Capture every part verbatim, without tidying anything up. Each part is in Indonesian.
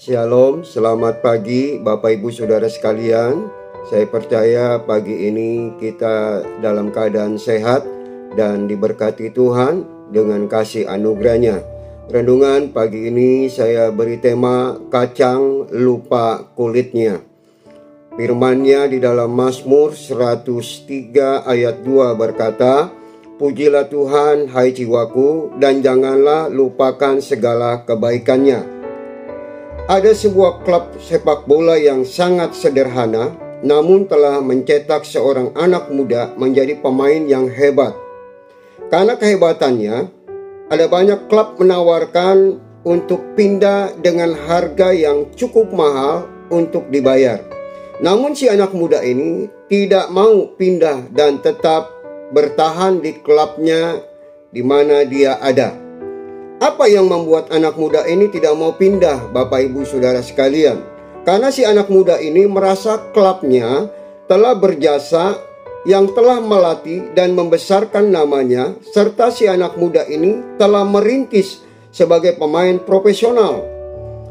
Shalom, selamat pagi Bapak Ibu Saudara sekalian. Saya percaya pagi ini kita dalam keadaan sehat dan diberkati Tuhan dengan kasih anugerahnya. Renungan pagi ini saya beri tema kacang lupa kulitnya. Firman-Nya di dalam Mazmur seratus tiga ayat dua berkata, "Pujilah Tuhan, hai jiwaku, dan janganlah lupakan segala kebaikannya." Ada sebuah klub sepak bola yang sangat sederhana, namun telah mencetak seorang anak muda menjadi pemain yang hebat. Karena kehebatannya, ada banyak klub menawarkan untuk pindah dengan harga yang cukup mahal untuk dibayar. Namun si anak muda ini tidak mau pindah dan tetap bertahan di klubnya di mana dia ada. Apa yang membuat anak muda ini tidak mau pindah, Bapak Ibu Saudara sekalian? Karena si anak muda ini merasa klubnya telah berjasa, yang telah melatih dan membesarkan namanya, serta si anak muda ini telah merintis sebagai pemain profesional.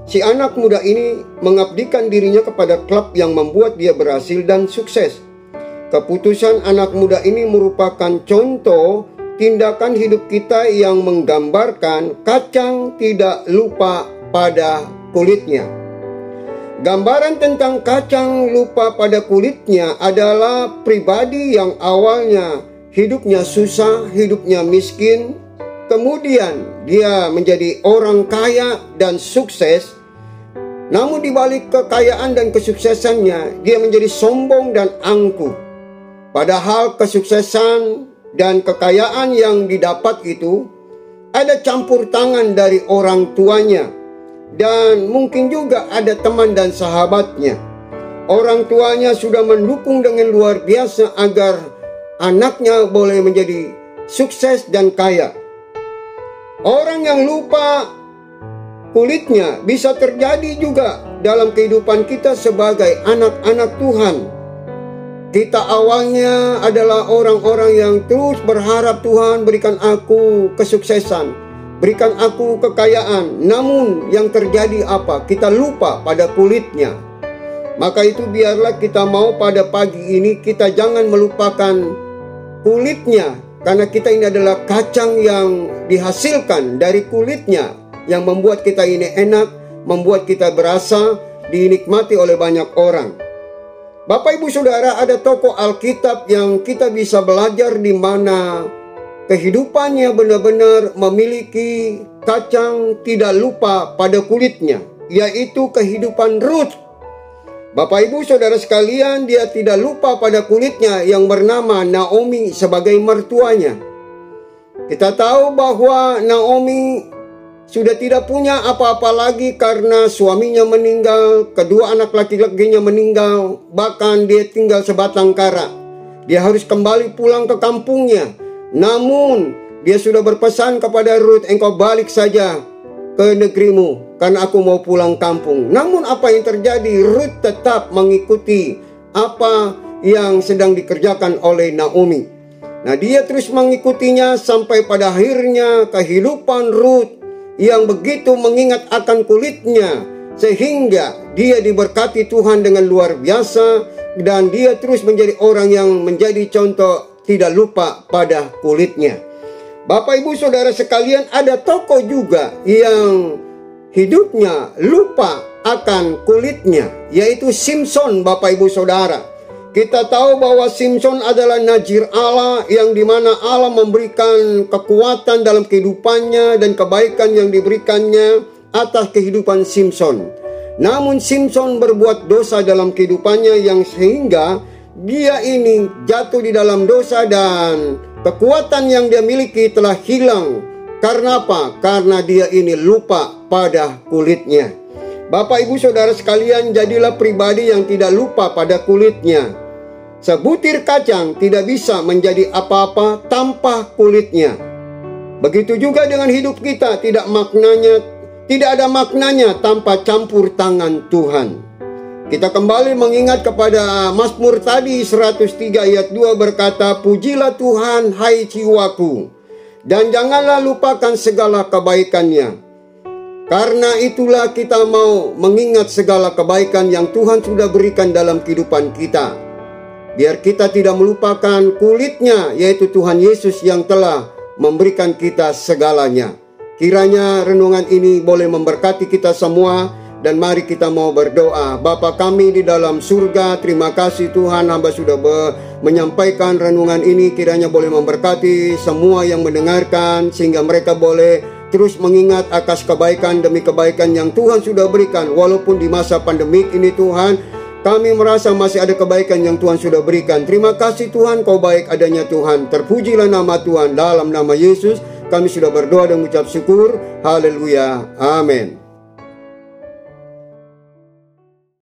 Si anak muda ini mengabdikan dirinya kepada klub yang membuat dia berhasil dan sukses. Keputusan anak muda ini merupakan contoh tindakan hidup kita yang menggambarkan kacang tidak lupa pada kulitnya. Gambaran tentang kacang lupa pada kulitnya adalah pribadi yang awalnya hidupnya susah, hidupnya miskin, kemudian dia menjadi orang kaya dan sukses. Namun di balik kekayaan dan kesuksesannya, dia menjadi sombong dan angkuh. Padahal kesuksesan dan kekayaan yang didapat itu ada campur tangan dari orang tuanya dan mungkin juga ada teman dan sahabatnya. Orang tuanya sudah mendukung dengan luar biasa agar anaknya boleh menjadi sukses dan kaya. Orang yang lupa kulitnya bisa terjadi juga dalam kehidupan kita sebagai anak-anak Tuhan. Kita awalnya adalah orang-orang yang terus berharap, "Tuhan, berikan aku kesuksesan, berikan aku kekayaan." Namun yang terjadi apa? Kita lupa pada kulitnya. Maka itu biarlah kita mau pada pagi ini kita jangan melupakan kulitnya. Karena kita ini adalah kacang yang dihasilkan dari kulitnya, yang membuat kita ini enak, membuat kita berasa dinikmati oleh banyak orang. Bapak Ibu Saudara, ada tokoh Alkitab yang kita bisa belajar di mana kehidupannya benar-benar memiliki kacang tidak lupa pada kulitnya, yaitu kehidupan Rut. Bapak Ibu Saudara sekalian, dia tidak lupa pada kulitnya yang bernama Naomi sebagai mertuanya. Kita tahu bahwa Naomi sudah tidak punya apa-apa lagi karena suaminya meninggal, kedua anak laki-lakinya meninggal, bahkan dia tinggal sebatang kara. Dia harus kembali pulang ke kampungnya. Namun, dia sudah berpesan kepada Rut, "Engkau balik saja ke negerimu karena aku mau pulang kampung." Namun apa yang terjadi? Rut tetap mengikuti apa yang sedang dikerjakan oleh Naomi. Nah, dia terus mengikutinya sampai pada akhirnya kehidupan Rut yang begitu mengingat akan kulitnya, sehingga dia diberkati Tuhan dengan luar biasa, dan dia terus menjadi orang yang menjadi contoh tidak lupa pada kulitnya. Bapak Ibu Saudara sekalian, ada tokoh juga yang hidupnya lupa akan kulitnya, yaitu Simson, Bapak Ibu Saudara. Kita tahu bahwa Simson adalah nazir Allah, yang dimana Allah memberikan kekuatan dalam kehidupannya dan kebaikan yang diberikannya atas kehidupan Simson. Namun Simson berbuat dosa dalam kehidupannya yang sehingga dia ini jatuh di dalam dosa dan kekuatan yang dia miliki telah hilang. Karena apa? Karena dia ini lupa pada kulitnya. Bapak Ibu Saudara sekalian, jadilah pribadi yang tidak lupa pada kulitnya. Sebutir kacang tidak bisa menjadi apa-apa tanpa kulitnya. Begitu juga dengan hidup kita, tidak maknanya, tidak ada maknanya tanpa campur tangan Tuhan. Kita kembali mengingat kepada Mazmur tadi seratus tiga ayat dua berkata, "Pujilah Tuhan, hai jiwaku, dan janganlah lupakan segala kebaikannya." Karena itulah kita mau mengingat segala kebaikan yang Tuhan sudah berikan dalam kehidupan kita. Biar kita tidak melupakan kulitnya, yaitu Tuhan Yesus yang telah memberikan kita segalanya. Kiranya renungan ini boleh memberkati kita semua. Dan mari kita mau berdoa. Bapa kami di dalam surga, terima kasih Tuhan, hamba sudah menyampaikan renungan ini. Kiranya boleh memberkati semua yang mendengarkan, sehingga mereka boleh terus mengingat akas kebaikan demi kebaikan yang Tuhan sudah berikan. Walaupun di masa pandemik ini Tuhan, kami merasa masih ada kebaikan yang Tuhan sudah berikan. Terima kasih Tuhan, Kau baik adanya Tuhan. Terpujilah nama Tuhan. Dalam nama Yesus kami sudah berdoa dan mengucap syukur. Haleluya, amin.